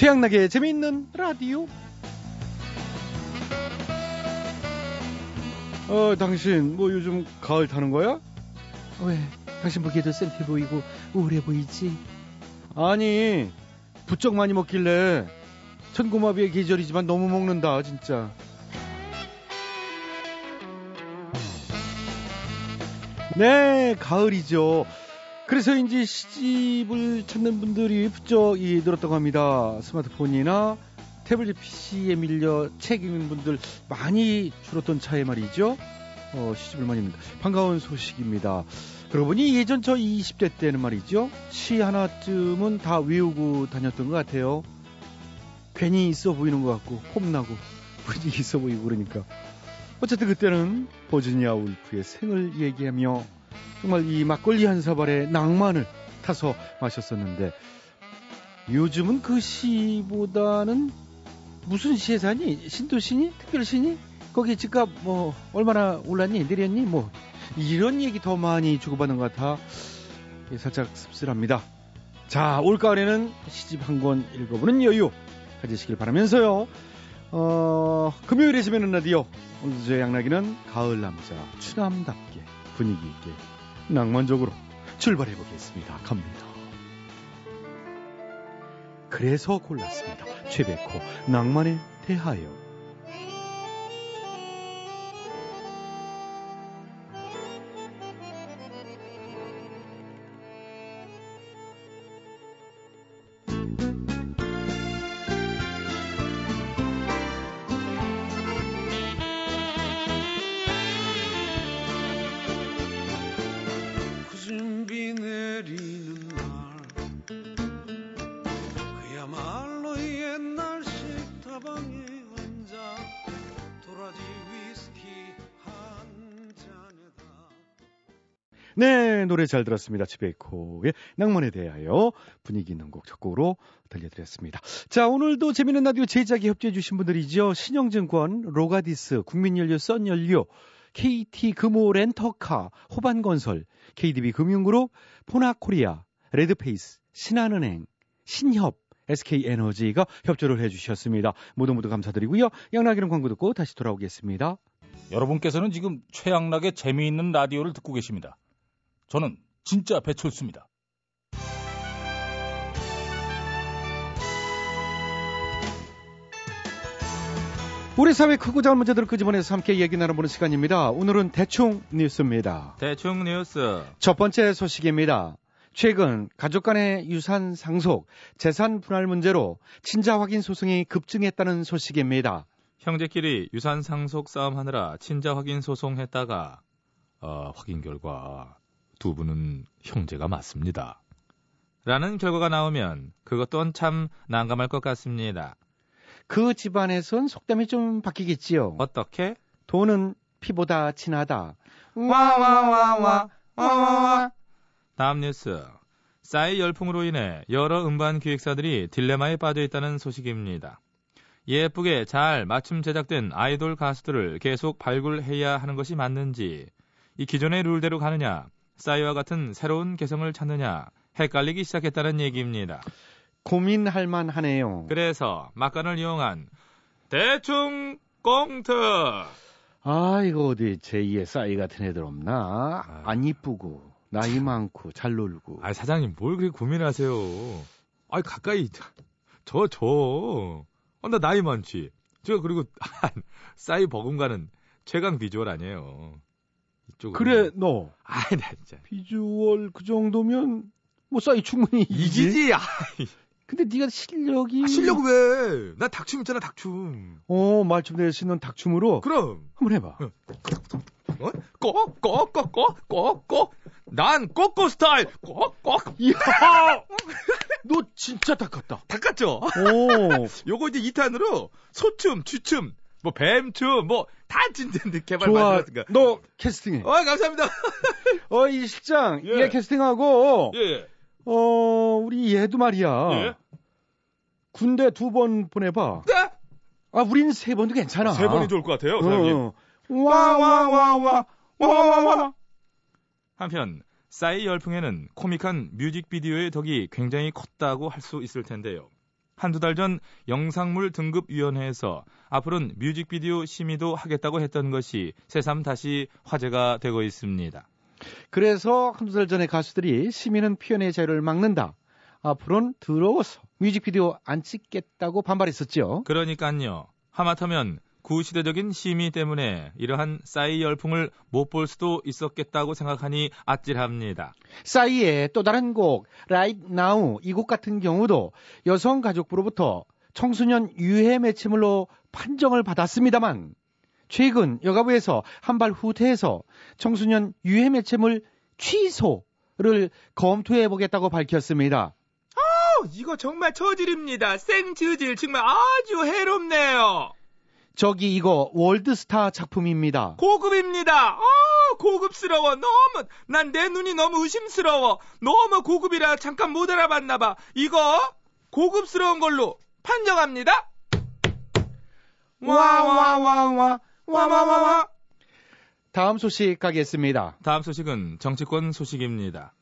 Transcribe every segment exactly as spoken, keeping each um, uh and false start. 최양락의 재미있는 라디오. 어, 당신 뭐 요즘 가을 타는 거야? 왜? 당신 보기에도 셀피 보이고 우울해 보이지? 아니, 부쩍 많이 먹길래 천고마비의 계절이지만 너무 먹는다 진짜. 네, 가을이죠. 그래서인지 시집을 찾는 분들이 부쩍 늘었다고 합니다. 스마트폰이나 태블릿 피씨에 밀려 책 읽는 분들 많이 줄었던 차에 말이죠. 어, 시집을 많이 읽는다. 반가운 소식입니다. 그러고 보니 예전 저 이십 대 때는 말이죠, 시 하나쯤은 다 외우고 다녔던 것 같아요. 괜히 있어 보이는 것 같고 폼나고 분위기 있어 보이고 그러니까. 어쨌든 그때는 버지니아 울프의 생을 얘기하며 정말 이 막걸리 한 사발에 낭만을 타서 마셨었는데, 요즘은 그 시보다는 무슨 시에사니? 신도시니? 특별시니? 거기 집값 뭐 얼마나 올랐니? 내렸니? 뭐 이런 얘기 더 많이 주고받는 것 같아 살짝 씁쓸합니다. 자, 올가을에는 시집 한 권 읽어보는 여유 가지시길 바라면서요. 어, 금요일에 재미있는 라디오, 오늘 저의 양락이는 가을 남자 추남답게 분위기 있게 낭만적으로 출발해 보겠습니다. 갑니다. 그래서 골랐습니다. 최백호, 낭만에 대하여. 네, 노래 잘 들었습니다. 치베이코의 낭만에 대하여 분위기 있는 곡 적곡으로 들려드렸습니다. 자, 오늘도 재미있는 라디오 제작에 협조해 주신 분들이죠. 신영증권, 로가디스, 국민연료, 썬연료, 케이티 금호 렌터카, 호반건설, 케이디비 금융그룹, 포나코리아, 레드페이스, 신한은행, 신협, 에스케이에너지가 협조를 해주셨습니다. 모두 모두 감사드리고요. 양락이는 광고 듣고 다시 돌아오겠습니다. 여러분께서는 지금 최양락의 재미있는 라디오를 듣고 계십니다. 저는 진짜 배철수입니다. 우리 사회 크고 작은 문제들을 끄집어내서 함께 얘기 나눠보는 시간입니다. 오늘은 대충 뉴스입니다. 대충 뉴스. 첫 번째 소식입니다. 최근 가족 간의 유산 상속, 재산 분할 문제로 친자 확인 소송이 급증했다는 소식입니다. 형제끼리 유산 상속 싸움하느라 친자 확인 소송했다가 어, 확인 결과 두 분은 형제가 맞습니다 라는 결과가 나오면 그것 또한 참 난감할 것 같습니다. 그 집안에선 속담이 좀 바뀌겠지요. 어떻게? 돈은 피보다 진하다. 와와와와 와와와. 다음 뉴스. 싸이 열풍으로 인해 여러 음반 기획사들이 딜레마에 빠져 있다는 소식입니다. 예쁘게 잘 맞춤 제작된 아이돌 가수들을 계속 발굴해야 하는 것이 맞는지, 이 기존의 룰대로 가느냐, 싸이와 같은 새로운 개성을 찾느냐 헷갈리기 시작했다는 얘기입니다. 고민할 만하네요. 그래서 막간을 이용한 대충 꽁트. 아, 이거 어디 제이의 싸이 같은 애들 없나? 아유. 안 이쁘고 나이 참. 많고 잘 놀고. 아, 사장님 뭘 그렇게 고민하세요. 아, 가까이 저 저. 어, 나 나이 많지. 저 그리고 싸이 버금가는 최강 비주얼 아니에요. 이쪽으로. 그래 너. 아, 나 진짜. 비주얼 그 정도면 뭐 싸이 충분히 이기지. 이기지. 아이. 근데 네가 실력이. 아, 실력 왜? 나 닭춤 있잖아, 닭춤. 어, 말춤 대신은 닭춤으로. 그럼. 한번 해봐. 어? 꼭, 꼭, 꼭, 꼭, 꼭, 꼭. 난 꼬꼬 스타일. 꼭, 꼭. 이야. 너 진짜 닦았다. 닦았죠? 오. 요거 이제 이 탄으로 소춤, 추춤, 뭐 뱀춤, 뭐 다 진짜 개발 만들었으니까. 너 캐스팅해. 어, 감사합니다. 어, 이 실장, 예. 얘 캐스팅하고, 예. 어, 우리 얘도 말이야. 예. 군대 두 번 보내봐. 네? 아, 우린 세 번도 괜찮아. 세 번이 좋을 것 같아요, 사장님. 어. 와, 와, 와, 와, 와, 와, 와. 한편. 싸이 열풍에는 코믹한 뮤직비디오의 덕이 굉장히 컸다고 할 수 있을 텐데요. 한두 달 전 영상물 등급위원회에서 앞으로는 뮤직비디오 심의도 하겠다고 했던 것이 새삼 다시 화제가 되고 있습니다. 그래서 한두 달 전에 가수들이 심의는 표현의 자유를 막는다. 앞으로는 더러워서 뮤직비디오 안 찍겠다고 반발했었죠. 그러니까요. 하마터면 구시대적인 심의 때문에 이러한 싸이 열풍을 못 볼 수도 있었겠다고 생각하니 아찔합니다. 싸이의 또 다른 곡 Right Now 이 곡 같은 경우도 여성가족부로부터 청소년 유해 매체물로 판정을 받았습니다만 최근 여가부에서 한발 후퇴해서 청소년 유해 매체물 취소를 검토해보겠다고 밝혔습니다. 아, 이거 정말 저질입니다. 생저질 정말 아주 해롭네요. 저기 이거 월드스타 작품입니다. 고급입니다. 아, 고급스러워. 너무 난 내 눈이 너무 의심스러워. 너무 고급이라 잠깐 못 알아봤나 봐. 이거 고급스러운 걸로 판정합니다. 와와와와 와와와와. 다음 소식 가겠습니다. 다음 소식은 정치권 소식입니다.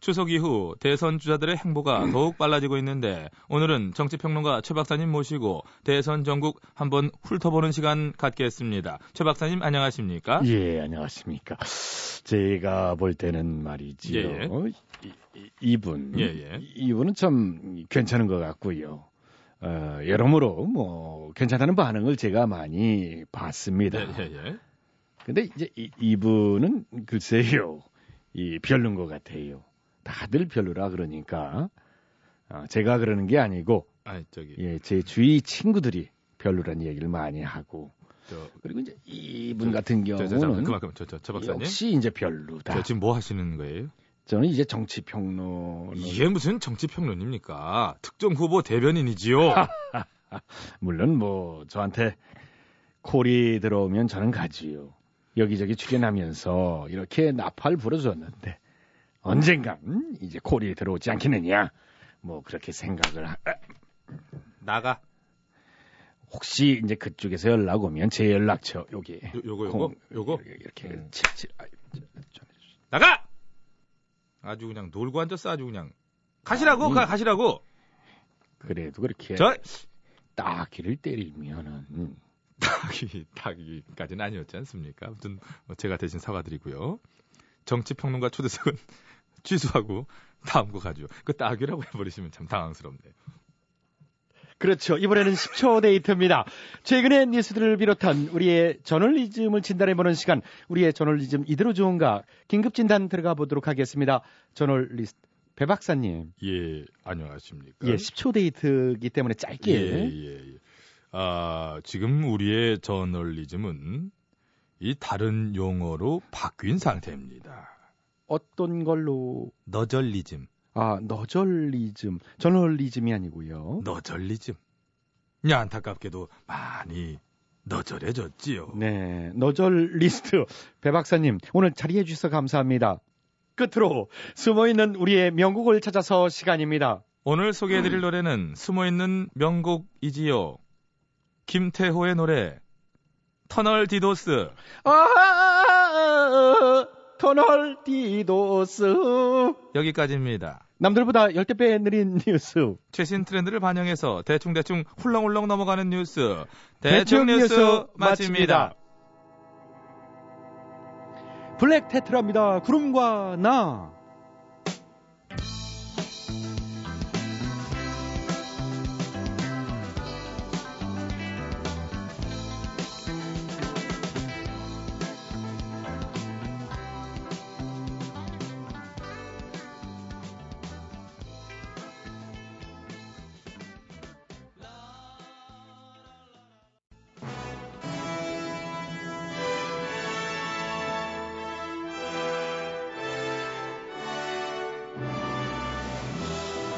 추석 이후 대선 주자들의 행보가 더욱 빨라지고 있는데 오늘은 정치평론가 최 박사님 모시고 대선 전국 한번 훑어보는 시간 갖겠습니다. 최 박사님 안녕하십니까? 예, 안녕하십니까? 제가 볼 때는 말이지요. 예. 이, 이분, 예예. 이분은 참 괜찮은 것 같고요. 어, 여러모로 뭐 괜찮다는 반응을 제가 많이 봤습니다. 예예예. 근데 이제 이, 이분은 글쎄요, 이 별론 것 같아요. 다들 별로라 그러니까 어, 제가 그러는 게 아니고 아, 저기. 예, 제 주위 친구들이 별로란 얘기를 많이 하고 저, 그리고 이제 이분 저, 같은 경우는 저, 저, 저, 그만, 그만, 저, 저, 저 박사님. 역시 이제 별로다. 저 지금 뭐 하시는 거예요? 저는 이제 정치평론 이게 무슨 정치평론입니까? 특정 후보 대변인이지요. 물론 뭐 저한테 콜이 들어오면 저는 가지요. 여기저기 추견하면서 이렇게 나팔 불어줬는데 언젠간 이제 콜이 들어오지 않겠느냐 뭐 그렇게 생각을 하... 나가 혹시 이제 그쪽에서 연락 오면 제 연락처 여기 요, 요거 요거 공, 요거 이렇게, 이렇게 음. 칠, 칠, 아이, 나가 아주 그냥 놀고 앉았어 아주 그냥 가시라고 아니, 가, 가시라고 그래도 그렇게 저... 따귀를 때리면은 따귀 따귀까지는 아니었지 않습니까? 아무튼 제가 대신 사과드리고요. 정치평론가 초대석은 취소하고 다음 거 가죠. 그 따귀라고 해버리시면 참 당황스럽네요. 그렇죠. 이번에는 십 초 데이트입니다. 최근의 뉴스들을 비롯한 우리의 저널리즘을 진단해보는 시간, 우리의 저널리즘 이대로 좋은가 긴급진단 들어가 보도록 하겠습니다. 저널리스트 배 박사님. 예, 안녕하십니까. 예, 십 초 데이트이기 때문에 짧게. 예, 예, 예. 아, 지금 우리의 저널리즘은 이 다른 용어로 바뀐 상태입니다. 어떤 걸로? 너절리즘. 아, 너절리즘. 저널리즘이 아니고요. 너절리즘. 야, 안타깝게도 많이 너절해졌지요. 네, 너절리스트 배 박사님 오늘 자리해 주셔서 감사합니다. 끝으로 숨어있는 우리의 명곡을 찾아서 시간입니다. 오늘 소개해드릴 음. 노래는 숨어있는 명곡이지요. 김태호의 노래 터널 디도스. 아, 터널 디도스. 여기까지입니다. 남들보다 열대배 느린 뉴스. 최신 트렌드를 반영해서 대충대충 훌렁훌렁 넘어가는 뉴스. 대충, 대충 뉴스, 뉴스 마칩니다. 마칩니다. 블랙 테트라입니다. 구름과 나.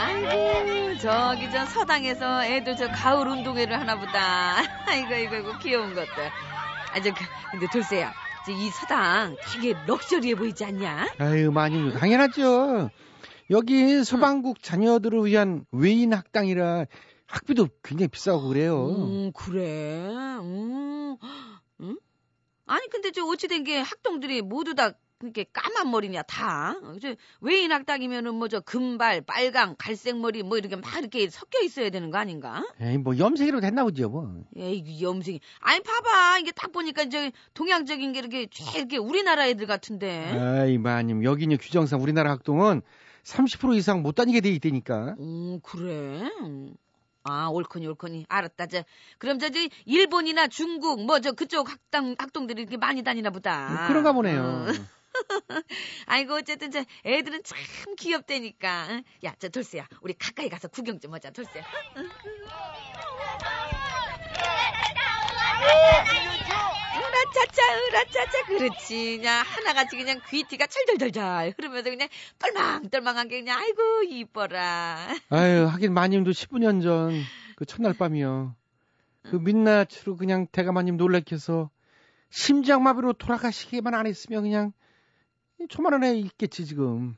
아이고 저기 저 서당에서 애들 저 가을 운동회를 하나 보다. 아이고 이거 이거 귀여운 것들. 아 저 근데 돌쇠야, 이 서당 되게 럭셔리해 보이지 않냐? 아유 많이 당연하죠. 여기 소방국 자녀들을 위한 외인 학당이라 학비도 굉장히 비싸고 그래요. 음 그래. 음. 음? 아니 근데 저 어찌된 게 학동들이 모두 다 그렇게 까만 머리냐 다. 외인 학당이면은 뭐 저 금발, 빨강, 갈색 머리 뭐 이렇게 막 이렇게 섞여 있어야 되는 거 아닌가? 에이 뭐 염색이라도 됐나 보죠 뭐. 에이 염색이. 아니 봐봐 이게 딱 보니까 이제 동양적인 게 이렇게 쫙 이렇게 우리나라 애들 같은데. 아이 마님 여기는 규정상 우리나라 학동은 삼십 퍼센트 이상 못 다니게 돼 있다니까. 음 그래. 아, 옳거니, 옳거니. 알았다, 저. 그럼 저기, 일본이나 중국, 뭐, 저, 그쪽 학당, 학동들이 이렇게 많이 다니나 보다. 뭐 그런가 보네요. 아이고, 어쨌든, 저, 애들은 참 귀엽다니까. 야, 저, 돌쇠야. 우리 가까이 가서 구경 좀 하자, 돌쇠야. 으라차차, 으라차차. 그렇지. 그냥 하나같이 그냥 귀티가 철절절절 흐르면서 그냥 똘망똘망한 게 그냥 아이고 이뻐라. 아유 하긴 마님도 십오 년 전 그 첫날 밤이요. 그 민낯으로 그냥 대가 마님 놀래켜서 심장마비로 돌아가시기만 안 했으면 그냥 초만한 애 있겠지 지금.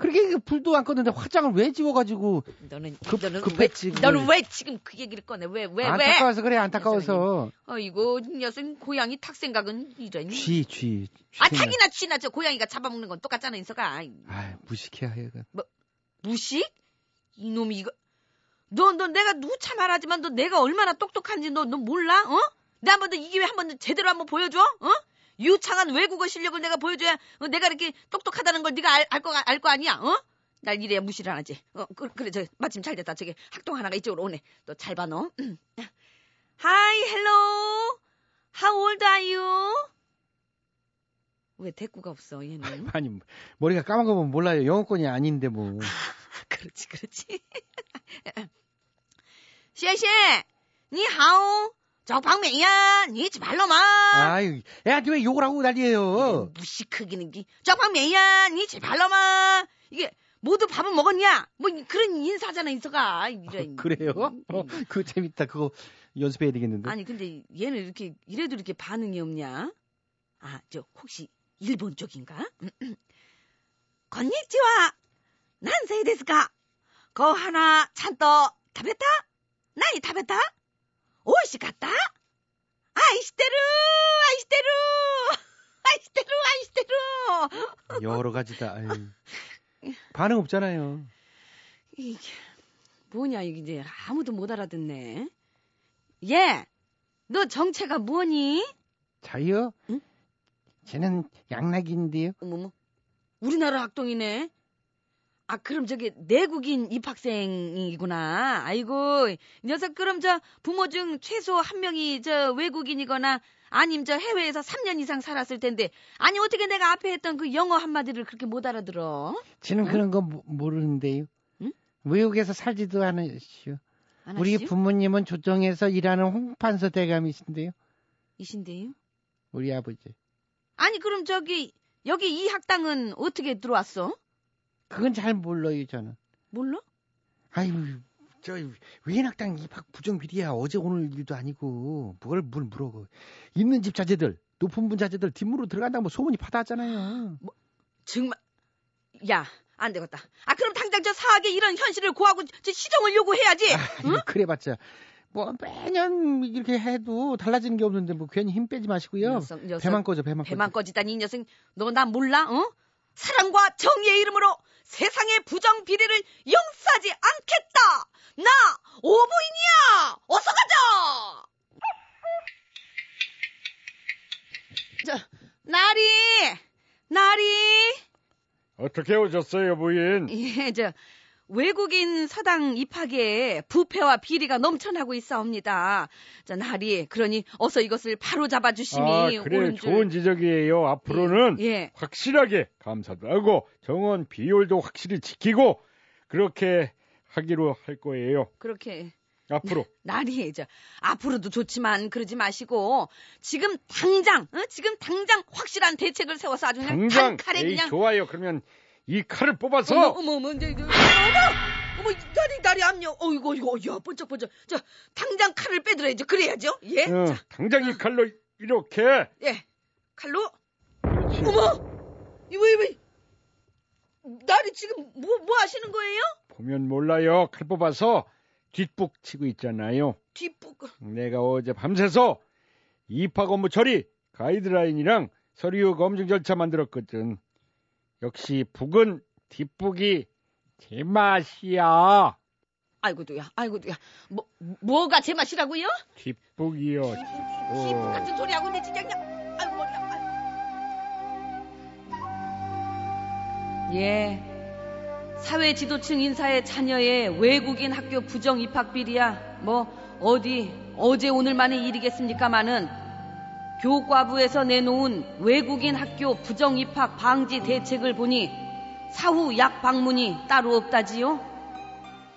그렇게 불도 안 껐는데 화장을 왜 지워가지고 너는 급, 너는 급했지, 왜 그걸. 너는 왜 지금 그 얘기를 꺼내? 왜 왜 왜? 안타까워서 그래 안타까워서. 어이고 녀석 고양이 탁 생각은 이러니. 쥐 쥐. 아 탁이나 쥐나 저 고양이가 잡아먹는 건 똑같잖아 인서가. 아 무식해야 해. 뭐 무식? 이놈이 이거. 너 너 내가 누차 말하지만 너 내가 얼마나 똑똑한지 너 너 몰라? 어? 내 한 번 더 이 기회 한 번 더 제대로 한번 보여줘. 어? 유창한 외국어 실력을 내가 보여줘야 어, 내가 이렇게 똑똑하다는 걸 네가 알 거 알 거 아니야? 어? 날 이래야 무시를 안 하지. 어, 그, 그래 저 마침 잘 됐다. 저기 학동 하나가 이쪽으로 오네. 너 잘 봐 너. Hi, hello. How old are you? 왜 대꾸가 없어 얘는? 아니 머리가 까만 거 보면 몰라요. 영어권이 아닌데 뭐. 그렇지 그렇지. 셰셰, 니하오. 저 방맹이야, 니지 말로 마. 아유, 야, 니 왜 욕을 하고 난리예요? 무식하기는 기. 저 방맹이야, 니지 말로 마. 이게 모두 밥은 먹었냐? 뭐 그런 인사잖아 인사가. 아, 그래요? 어, 그거 재밌다. 그거 연습해야 되겠는데. 아니 근데 얘는 이렇게 이래도 이렇게 반응이 없냐? 아, 저 혹시 일본 쪽인가? 건니치와 난세이 데스까? 거 하나 찬또 타베타? 나니 타베타? 오이시갔다? 아이시테루! 아이시테루! 아이시테루! 아이시테루! 여러 가지다. 아유. 반응 없잖아요. 이게 뭐냐 이게 이제 아무도 못 알아듣네. 얘, 너 정체가 뭐니? 저요? 응? 쟤는 양락인데요. 어머머, 우리나라 학동이네. 아 그럼 저기 내국인 입학생이구나. 아이고 녀석 그럼 저 부모 중 최소 한 명이 저 외국인이거나 아님 저 해외에서 삼 년 이상 살았을 텐데 아니 어떻게 내가 앞에 했던 그 영어 한마디를 그렇게 못 알아들어? 쟤는 응? 그런 거 모, 모르는데요. 응? 외국에서 살지도 않으시오. 우리 부모님은 조정에서 일하는 홍판서 대감이신데요. 이신데요? 우리 아버지. 아니 그럼 저기 여기 이 학당은 어떻게 들어왔어? 그건 잘 몰라요 저는. 몰라? 아유 저 외인학당 입학 부정 비리야 어제 오늘 일도 아니고 그걸 뭘 물어. 있는 집 자제들 높은 분 자제들 뒷문으로 들어간다고 뭐 소문이 파다하잖아요. 뭐 정말 야 안 되겠다. 아 그럼 당장 저 사학에 이런 현실을 고하고 저 시정을 요구해야지. 아, 응? 그래봤자 뭐 매년 이렇게 해도 달라지는 게 없는데 뭐 괜히 힘 빼지 마시고요. 녀석, 녀석, 배만 꺼져 배만 꺼져. 배만 꺼지다니 이 녀석 너 나 몰라 어? 사랑과 정의의 이름으로 세상의 부정 비리를 용서하지 않겠다. 나 오부인이야. 어서 가자. 저 나리, 나리. 어떻게 오셨어요, 부인? 예, 저 외국인 서당 입학에 부패와 비리가 넘쳐나고 있사옵니다. 저 나리, 그러니 어서 이것을 바로 잡아주시니. 아, 그래 오른 줄... 좋은 지적이에요. 앞으로는 예, 예. 확실하게 감사도 하고 정원 비율도 확실히 지키고 그렇게 하기로 할 거예요. 그렇게. 앞으로. 나리, 저 앞으로도 좋지만 그러지 마시고 지금 당장, 어? 지금 당장 확실한 대책을 세워서 아주 그냥 당장. 칼에 그냥. 좋아요. 그러면. 이 칼을 뽑아서 어머 어머 어머 어머 어머 어머, 다리, 다리 압력. 어이구, 이거, 야, 번쩍번쩍. 자, 당장 칼을 빼들어야죠. 그래야죠. 예. 어, 자. 당장 이 칼로, 이렇게. 예. 칼로? 그렇지. 어머! 이거, 이거, 나리 지금 뭐, 뭐 하시는 거예요? 보면 몰라요. 칼 뽑아서 뒷북 치고 있잖아요. 뒷북? 내가 어제 밤새서 입학 업무 처리, 가이드라인이랑 서류 검증 절차 만들었거든. 역시 북은 뒷북이 제맛이야. 아이고도야, 아이고도야. 뭐, 뭐가 제맛이라고요? 뒷북이요. 뒷북 같은 소리하고 있네, 진짜 그냥. 아이고, 머리야. 예, 사회 지도층 인사의 자녀의 외국인 학교 부정 입학 비리야 뭐 어디 어제 오늘만의 일이겠습니까마는 교과부에서 내놓은 외국인 학교 부정 입학 방지 대책을 보니 사후 약 방문이 따로 없다지요.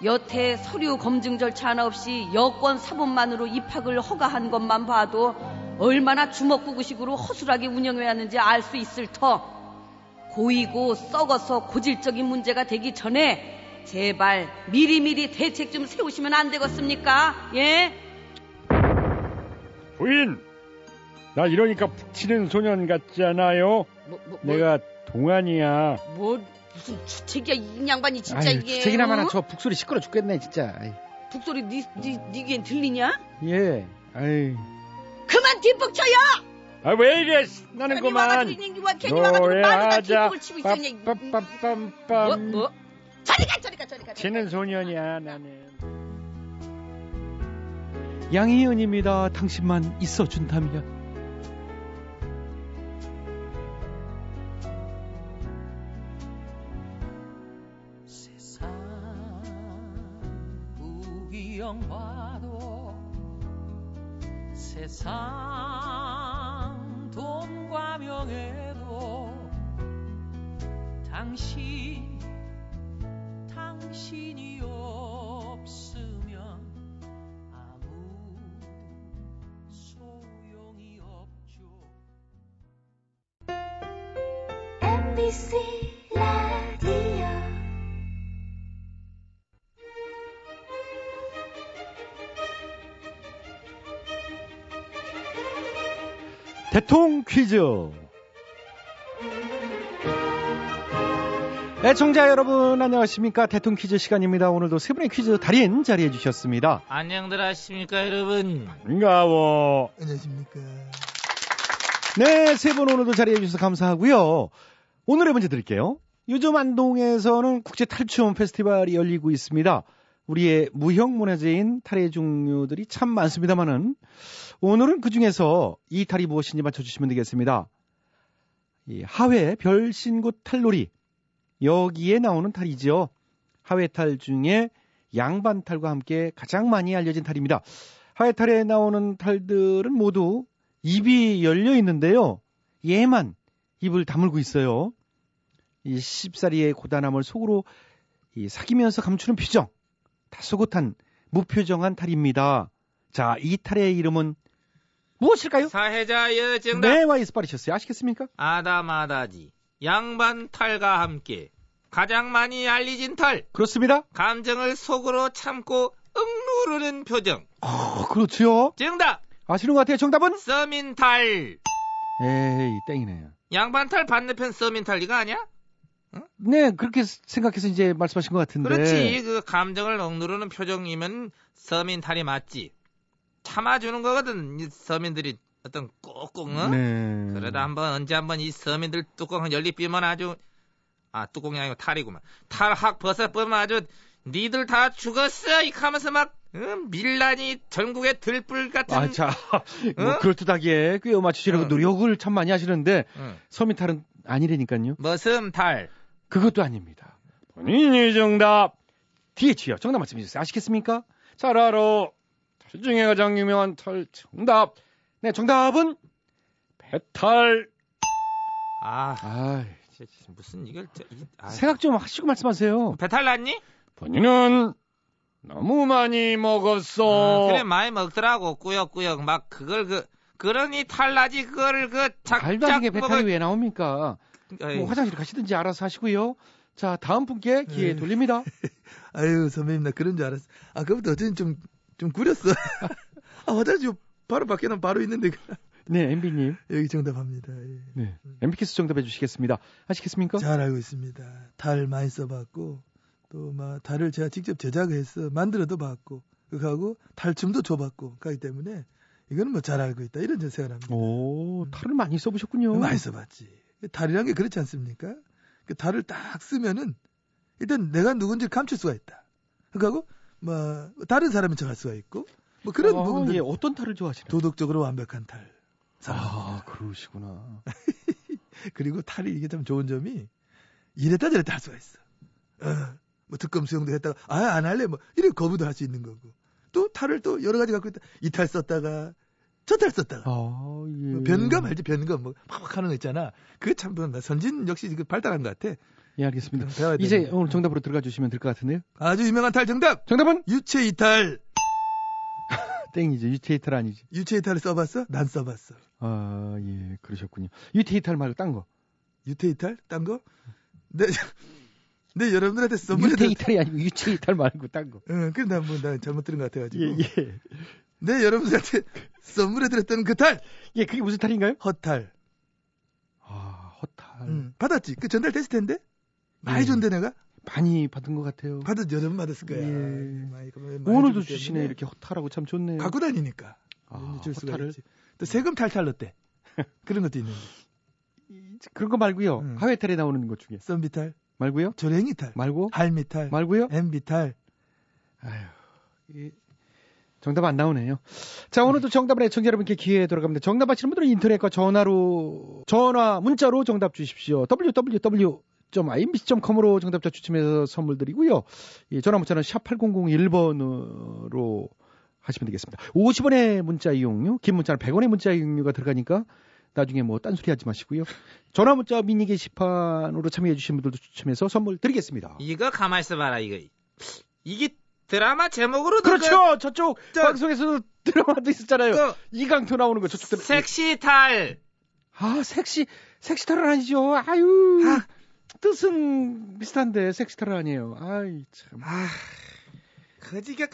여태 서류 검증 절차 하나 없이 여권 사본만으로 입학을 허가한 것만 봐도 얼마나 주먹구구식으로 허술하게 운영해왔는지 알 수 있을 터. 고이고 썩어서 고질적인 문제가 되기 전에 제발 미리미리 대책 좀 세우시면 안 되겠습니까? 예? 부인! 나 이러니까 푹 치는 소년 같지 않아요? 뭐, 뭐, 내가 뭐, 동안이야. 뭐 무슨 주책이야 이 양반이 진짜. 아유, 이게 주책이나 마나 저 북소리 시끄러 죽겠네 진짜. 아이. 북소리 니, 니, 니 귀엔 들리냐? 예. 아이. 그만 뒷북 쳐요! 아, 왜 이래 신나는구만. 노래하자 빰빰빰빰. 뭐? 뭐? 저리가 저리가 저리가 쟤는 소년이야 나는. 양희은입니다. 당신만 있어준다면. 세상 우기영 봐도 세상 돈과 명예도 당신 당신이 없으면 아무 소용이 없죠. 엠비씨 라디오 대통 퀴즈. 애청자 여러분 안녕하십니까. 대통 퀴즈 시간입니다. 오늘도 세 분의 퀴즈 달인 자리해 주셨습니다. 안녕들 하십니까 여러분. 반가워. 안녕하십니까. 네, 세 분 오늘도 자리해 주셔서 감사하고요. 오늘의 문제 드릴게요. 요즘 안동에서는 국제 탈춤 페스티벌이 열리고 있습니다. 우리의 무형 문화재인 탈의 종류들이 참 많습니다만은 오늘은 그 중에서 이 탈이 무엇인지 맞춰주시면 되겠습니다. 이 하회 별신곶 탈놀이 여기에 나오는 탈이지요. 하회탈 중에 양반탈과 함께 가장 많이 알려진 탈입니다. 하회탈에 나오는 탈들은 모두 입이 열려 있는데요. 얘만 입을 다물고 있어요. 이 십사리의 고단함을 속으로 이 사귀면서 감추는 표정. 다소곳한 무표정한 탈입니다. 자, 이 탈의 이름은 무엇일까요? 사회자여 정답. 네, 와이스 빠르셨어요. 아시겠습니까? 아다마다지. 양반 탈과 함께 가장 많이 알려진 탈. 그렇습니다. 감정을 속으로 참고 억누르는 표정. 아, 그렇죠. 정답. 아시는 것 같아요. 정답은? 서민 탈. 에이, 땡이네요. 양반 탈 반대편 서민 탈이가 아니야? 응? 네, 그렇게 생각해서 이제 말씀하신 것 같은데. 그렇지. 그 감정을 억누르는 표정이면 서민 탈이 맞지. 참아주는 거거든. 이 서민들이 어떤 꾹꾹. 어? 네. 그러다 한번 언제 한번 이 서민들 뚜껑 열리 삐면 아주 아 뚜껑이 아니고 탈이구만. 탈 확 벗어 삐면 아주 니들 다 죽었어 이 하면서 막 음, 밀란이 전국의 들불 같은. 아, 자, 뭐 어? 그럴듯하게 꽤 맞추시려고 어. 노력을 참 많이 하시는데 어. 서민 탈은 아니라니까요. 머슴 탈. 그것도 아닙니다. 본인이 정답. 디에이치요. 정답 말씀해주세요. 아시겠습니까? 잘 알아. 탈 중에 가장 유명한 탈 정답. 네, 정답은 배탈. 아, 아, 무슨 이걸 아, 생각 좀 하시고 말씀하세요. 배탈 났니? 본인은 너무 많이 먹었어. 아, 그래 많이 먹더라고. 꾸역꾸역 막 그걸 그. 그러니 탈나지 그거를 그 작작. 말도 안 되게 배탈이 왜 나옵니까? 뭐 화장실 가시든지 알아서 하시고요. 자, 다음 분께 기회 돌립니다. 아유, 선배님, 나 그런 줄 알았어. 아, 그부터 어쩐지 좀, 좀 구렸어. 아, 화장실 바로 밖에는 바로 있는데. 네, 엠비님. 여기 정답합니다. 예. 네. 엠비께서 정답해 주시겠습니다. 아시겠습니까? 잘 알고 있습니다. 달 많이 써봤고, 또, 막, 달을 제가 직접 제작해서 만들어도 봤고, 그거하고 달춤도 줘봤고, 그렇기 때문에, 이거는 뭐 잘 알고 있다. 이런 생각을 합니다. 오, 달을 많이 써보셨군요. 많이 써봤지. 달이란 게 그렇지 않습니까? 그 달을 딱 쓰면은, 일단 내가 누군지 감출 수가 있다. 그거하고, 뭐, 다른 사람인 척 할 수가 있고, 뭐 그런 어, 부분들. 예, 어떤 달을 좋아하시나요? 도덕적으로 완벽한 달. 사랑합니다. 아, 그러시구나. 그리고 탈이 이게 참 좋은 점이 이랬다 저랬다 할 수가 있어. 어, 뭐 특검 수용도 했다가 아, 안 할래 뭐 이래 거부도 할 수 있는 거고. 또 탈을 또 여러 가지 갖고 있다. 이 탈 썼다가 저 탈 썼다가. 아, 예. 뭐 변감 알지 변감 뭐 팍팍 하는 거 있잖아. 그게 참 선진 역시 발달한 것 같아. 예, 알겠습니다. 이제 오늘 정답으로 들어가 주시면 될 것 같은데요. 아주 유명한 탈 정답. 정답은 유체 이탈. 땡이죠. 유체 이탈 아니지. 유체 이탈을 써봤어? 난 써봤어. 아, 예, 그러셨군요. 유체 이탈 말고 딴 거. 유체 이탈? 딴 거? 네, 네, 여러분들한테 써보는 유체 이탈이 아니고 유체 이탈 말고 딴 거. 응, 그래, 난 뭐, 난 잘못 들은 것 같아가지고. 예, 예. 네, 여러분들한테 선물해드렸던 그 탈. 예, 그게 무슨 탈인가요? 허탈. 아, 허탈. 음, 받았지. 그 전달 됐을 텐데. 많이 예. 줬는데 내가. 많이 받은 것 같아요. 받은 여름 받았을 거야. 예. 많이, 많이 오늘도 주시네. 이렇게 허탈하고 참 좋네요. 갖고 다니니까. 아, 줄 수가 허탈을. 있지. 또 세금 탈탈 어때? 그런 것도 있는데. 그런 거 말고요. 음. 하회탈에 나오는 것 중에. 썬비탈 말고요. 조랭이탈 말고. 할미탈 말고요. 엠비탈. 아유, 이... 정답 안 나오네요. 자, 오늘도 정답은 애청자 여러분께 기회에 돌아갑니다. 정답 맞히는 분들은 인터넷과 전화로 전화 문자로 정답 주십시오. 더블유 더블유 더블유 아이엠비씨 닷컴으로 정답자 추첨해서 선물 드리고요. 예, 전화 문자는 샵 팔공공일 번으로 하시면 되겠습니다. 오십 원의 문자 이용료, 긴 문자는 백 원의 문자 이용료가 들어가니까 나중에 뭐 딴소리 하지 마시고요. 전화 문자 미니 게시판으로 참여해 주신 분들도 추첨해서 선물 드리겠습니다. 이거 가만히 있어 봐라 이거. 이게 드라마 제목으로 그렇죠. 들어가... 저쪽 저... 방송에서도 드라마도 있었잖아요. 그... 이강토 나오는 거 저쪽 드라마. 섹시탈. 아, 섹시 섹시탈은 아니죠. 아유. 아. 뜻은 비슷한데 섹시탈 아니에요. 아이 참. 아, 거지가.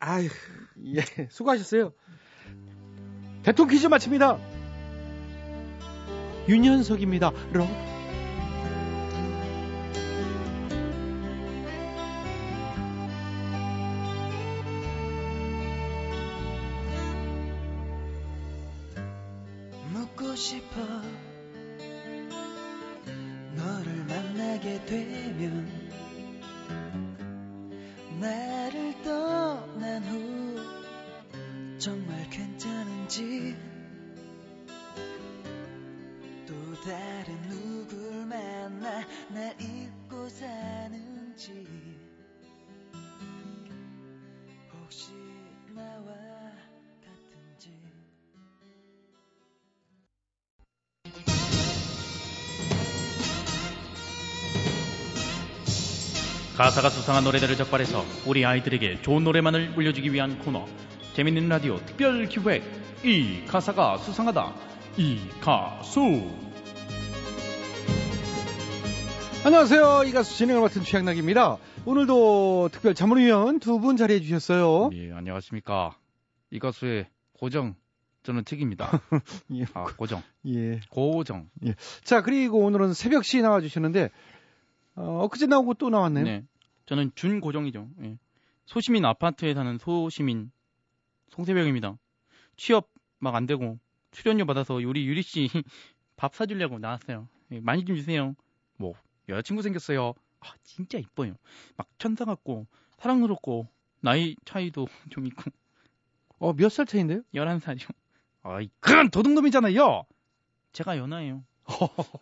아휴. 예, 수고하셨어요. 대통령 퀴즈 마칩니다. 윤현석입니다. 럭. 묻고 싶어. 너를 만나게 되면 나를 떠난 후 정말 괜찮은지 또 다른 누굴 만나 날 잊고 사는지 혹시 나와 같은지 가사가 수상한 노래들을 적발해서 우리 아이들에게 좋은 노래만을 물려주기 위한 코너 재밌는 라디오 특별 기획 이 가사가 수상하다 이 가수. 안녕하세요. 이 가수 진행을 맡은 최양락입니다. 오늘도 특별 자문위원 두 분 자리해 주셨어요. 예, 안녕하십니까. 이 가수의 고정 저는 특입니다. 예, 아, 고정. 예, 고정. 예. 자, 그리고 오늘은 새벽시 나와 주시는데. 어, 엊그제 나오고 또 나왔네요. 네, 저는 준고정이죠. 예. 소시민 아파트에 사는 소시민 송세벽입니다. 취업 막 안 되고 출연료 받아서 우리 유리 씨 밥 사주려고 나왔어요. 예, 많이 좀 주세요. 뭐 여자친구 생겼어요. 아, 진짜 이뻐요. 막 천사 같고 사랑스럽고 나이 차이도 좀 있고. 어, 몇 살 차인데요? 열한 살이요. 아이, 그런 도둑놈이잖아요. 제가 연하예요.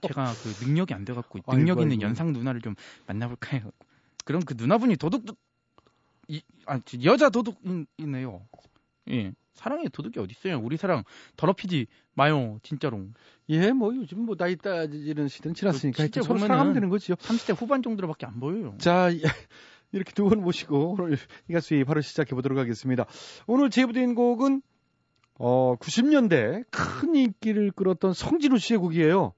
제가 그 능력이 안 돼갖고 능력 있는 연상 누나를 좀 만나볼까요? 그럼 그 누나분이 도둑 이, 아, 여자 도둑이네요. 예, 사랑의 도둑이 어디 있어요? 우리 사랑 더럽히지 마요, 진짜로. 예, 뭐 요즘 뭐 나이 따지는 시대는 지났으니까 진짜 서로 사랑하면 되는 거지요. 삼십 대 후반 정도로밖에 안 보여요. 자, 이렇게 두 분 모시고 오늘 이 가수의 바로 시작해 보도록 하겠습니다. 오늘 제보된 곡은 어, 구십 년대 큰 인기를 끌었던 성진우 씨의 곡이에요.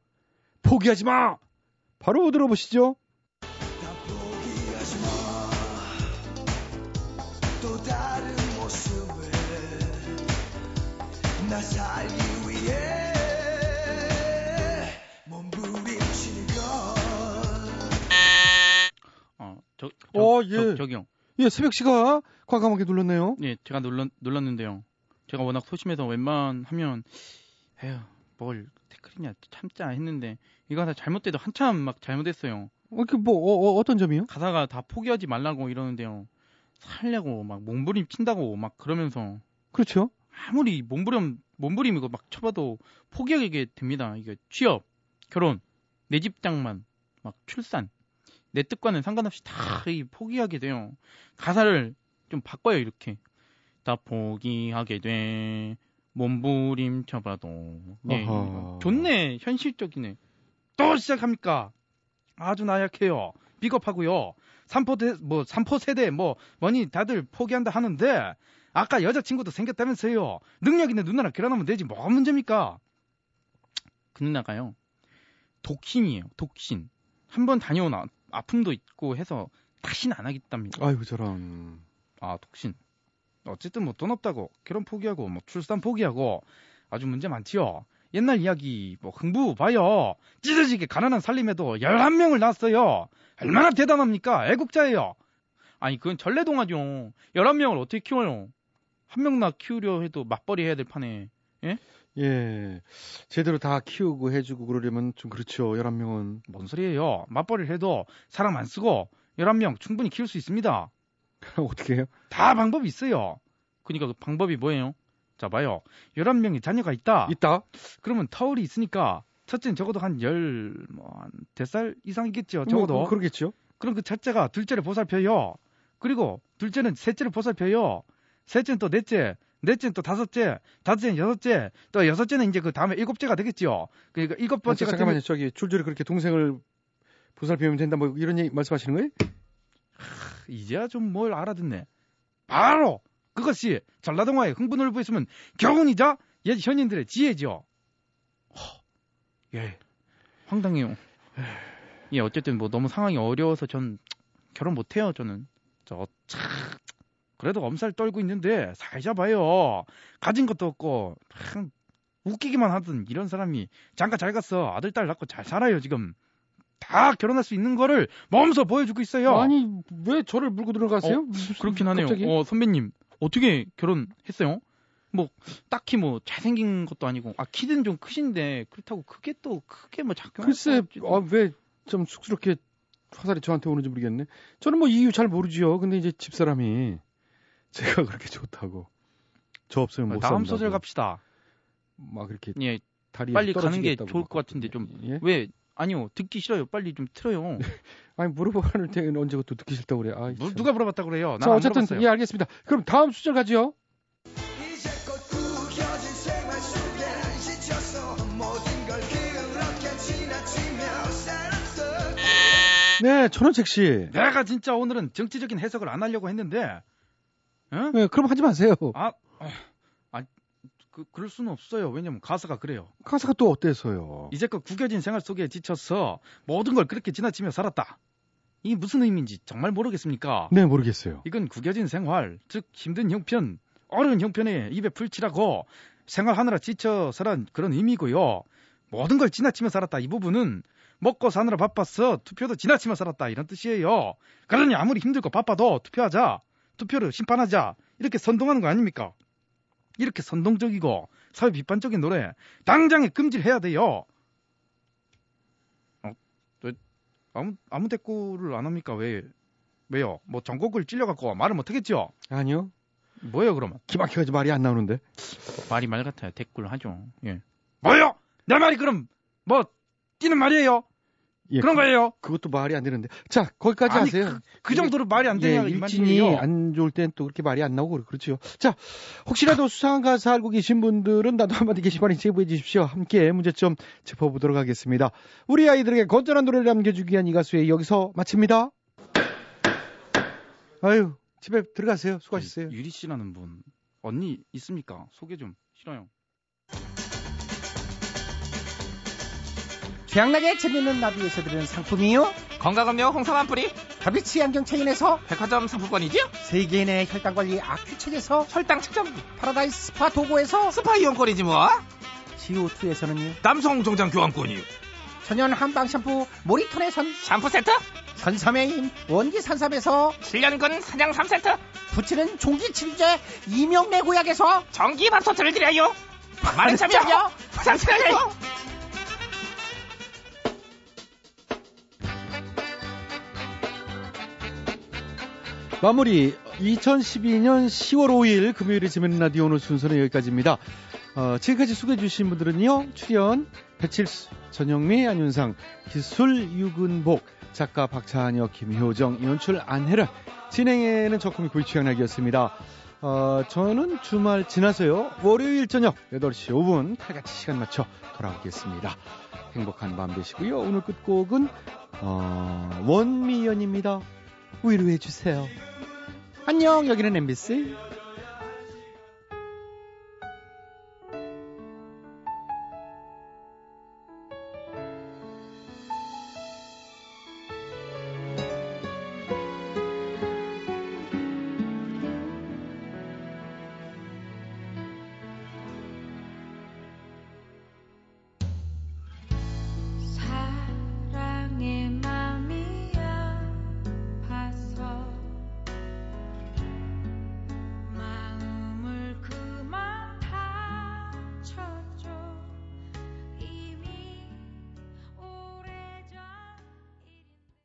포기하지 마! 바로 들어보시죠. 나 살기 위해 몸부림치는 걸. 어, 저, 저, 어, 예. 저, 저기요. 예, 새벽 씨가 과감하게 눌렀네요. 예, 제가 눌렀, 눌렀는데요. 제가 워낙 소심해서 웬만하면 에휴, 뭘 태클이냐 참자 했는데 이거 하나 잘못돼도 한참 막 잘못했어요. 어, 그 뭐 어, 어, 어떤 점이요? 가사가 다 포기하지 말라고 이러는데요. 살려고 막 몸부림 친다고 막 그러면서. 그렇죠. 아무리 몸부림 몸부림이고 막 쳐봐도 포기하게 됩니다. 이게 취업, 결혼, 내 집 장만, 막 출산, 내 뜻과는 상관없이 다 이 포기하게 돼요. 가사를 좀 바꿔요 이렇게. 다 포기하게 돼. 몸부림 쳐봐도. 네. 좋네. 현실적이네. 또 시작합니까? 아주 나약해요. 비겁하고요. 삼포, 뭐, 삼포 세대 뭐 뭐니 다들 포기한다 하는데 아까 여자친구도 생겼다면서요. 능력 있는 누나랑 결혼하면 되지 뭐가 문제입니까? 그 누나가요. 독신이에요. 독신. 한번 다녀온 아, 아픔도 있고 해서 다시는 안 하겠답니다. 아이고 저런. 아 독신. 어쨌든 뭐 돈 없다고 결혼 포기하고 뭐 출산 포기하고 아주 문제 많지요. 옛날 이야기 뭐 흥부 봐요. 찢어지게 가난한 살림에도 열한 명을 낳았어요. 얼마나 대단합니까? 애국자예요. 아니 그건 전래동화죠. 열한 명을 어떻게 키워요? 한 명나 키우려 해도 맞벌이 해야 될 판에. 예? 예. 제대로 다 키우고 해주고 그러려면 좀 그렇죠. 열한 명은. 뭔 소리예요. 맞벌이를 해도 사람 안 쓰고 열한 명 충분히 키울 수 있습니다. 어떻게 해요? 다 방법이 있어요. 그러니까 그 방법이 뭐예요? 자 봐요. 열한 명의 자녀가 있다. 있다. 그러면 터울이 있으니까 첫째는 적어도 한 열... 뭐 한 댓살 이상이겠죠. 적어도. 뭐, 뭐 그러겠죠. 그럼 그 첫째가 둘째를 보살펴요. 그리고 둘째는 셋째를 보살펴요. 셋째는 또 넷째. 넷째는 또 다섯째. 다섯째는 여섯째. 또 여섯째는 이제 그 다음에 일곱째가 되겠죠. 그러니까 일곱 번째가... 아, 잠깐만요. 되면... 저기 줄줄이 그렇게 동생을 보살펴면 된다. 뭐 이런 얘기 말씀하시는 거예요? 이제야 좀 뭘 알아듣네. 바로 그것이 전라동화의 흥분을 보였으면 교훈이자 옛 현인들의 지혜죠. 허, 예, 황당해요. 예, 어쨌든 뭐 너무 상황이 어려워서 전 결혼 못해요. 저는 저 차, 그래도 엄살 떨고 있는데 살자 봐요. 가진 것도 없고 참 웃기기만 하던 이런 사람이 장가 잘 갔어. 아들 딸 낳고 잘 살아요 지금. 다 결혼할 수 있는 거를 몸소 보여주고 있어요. 아니 왜 저를 물고 들어가세요? 어, 그렇긴 하네요. 어, 선배님 어떻게 결혼했어요? 뭐 딱히 뭐 잘생긴 것도 아니고 아 키는 좀 크신데 그렇다고 크게 또 크게 뭐 작게 글쎄 아, 왜 좀 쑥스럽게 화살이 저한테 오는지 모르겠네. 저는 뭐 이유 잘 모르지요. 근데 이제 집사람이 제가 그렇게 좋다고 저 없으면 못 산다고 다음 소절 갑시다 막 이렇게 예, 다리 빨리 가는 게 좋을 것 같은데 좀 왜 예? 아니요. 듣기 싫어요. 빨리 좀 틀어요. 아니 물어보는 때는 언제고 또 듣기 싫다고 그래. 아, 뭐, 누가 물어봤다고 그래요? 자, 어쨌든 물어봤어요. 예, 알겠습니다. 그럼 다음 수절 가지요. 네, 전원책 씨. 내가 진짜 오늘은 정치적인 해석을 안 하려고 했는데. 응? 네, 그럼 하지 마세요. 아, 아, 아 그, 그럴 수는 없어요. 왜냐면 가사가 그래요. 가사가 또 어때서요? 이제껏 구겨진 생활 속에 지쳐서 모든 걸 그렇게 지나치며 살았다. 이 무슨 의미인지 정말 모르겠습니까? 네, 모르겠어요. 이건 구겨진 생활, 즉 힘든 형편, 어려운 형편에 입에 풀칠하고 생활하느라 지쳐서란 그런 의미고요. 모든 걸 지나치며 살았다. 이 부분은 먹고 사느라 바빴어. 투표도 지나치며 살았다. 이런 뜻이에요. 그러니 아무리 힘들고 바빠도 투표하자. 투표를 심판하자. 이렇게 선동하는 거 아닙니까? 이렇게 선동적이고 사회 비판적인 노래 당장에 금지해야 돼요. 어, 왜 아무 아무 대꾸를 안 합니까? 왜 왜요? 뭐 전곡을 찔려갖고 말을 못하겠죠? 아니요. 뭐예요 그러면? 기막혀가지고 말이 안 나오는데. 말이 말 같아요. 대꾸를 하죠. 예. 뭐요? 내 말이 그럼 뭐 뛰는 말이에요? 예, 그런 그, 거예요. 그것도 말이 안 되는데. 자, 거기까지 아니, 하세요. 그, 그 정도로 말이 안 되냐. 예, 일진이 안 좋을 땐 또 그렇게 말이 안 나오고 그렇죠. 자, 혹시라도 수상한 가사 알고 계신 분들은 나도 한마디 게시판에 제보해 주십시오. 함께 문제점 짚어보도록 하겠습니다. 우리 아이들에게 건전한 노래를 남겨주기 위한 이 가수의 여기서 마칩니다. 아유, 집에 들어가세요. 수고하셨어요. 유리 씨라는 분. 언니 있습니까? 소개 좀. 싫어요. 최양락의 재미있는 나비에서 드리는 상품이요, 건강음료 홍삼 한 뿌리, 다비치 안경 체인에서 백화점 상품권이지요, 세계인의 혈당관리 아큐책에서 혈당 측정기, 파라다이스 스파 도구에서 스파 이용권이지 뭐, 지오투에서는요 남성 정장 교환권이요, 천연 한방 샴푸 모리톤에선 샴푸 세트, 선삼의 힘 원기 산삼에서 칠 년근 사냥 삼 세트, 부치는 종기 침제 이명래 고약에서 전기 밥솥을 드려요. 많은 참여 부탁드려요. 마무리 이천십이 년 시월 오 일 금요일에 재밌는 라디오 오늘 순서는 여기까지입니다. 어, 지금까지 소개해 주신 분들은요, 출연 배칠수, 전영미, 안윤상, 기술 유근복, 작가 박찬혁, 김효정, 연출 안혜라, 진행에는 저코미 고이취향락이었습니다. 어, 저는 주말 지나서요 월요일 저녁 여덟 시 오 분 칼같이 시간 맞춰 돌아오겠습니다. 행복한 밤 되시고요. 오늘 끝곡은 어, 원미연입니다. 위로해 주세요. 안녕, 여기는 엠비씨.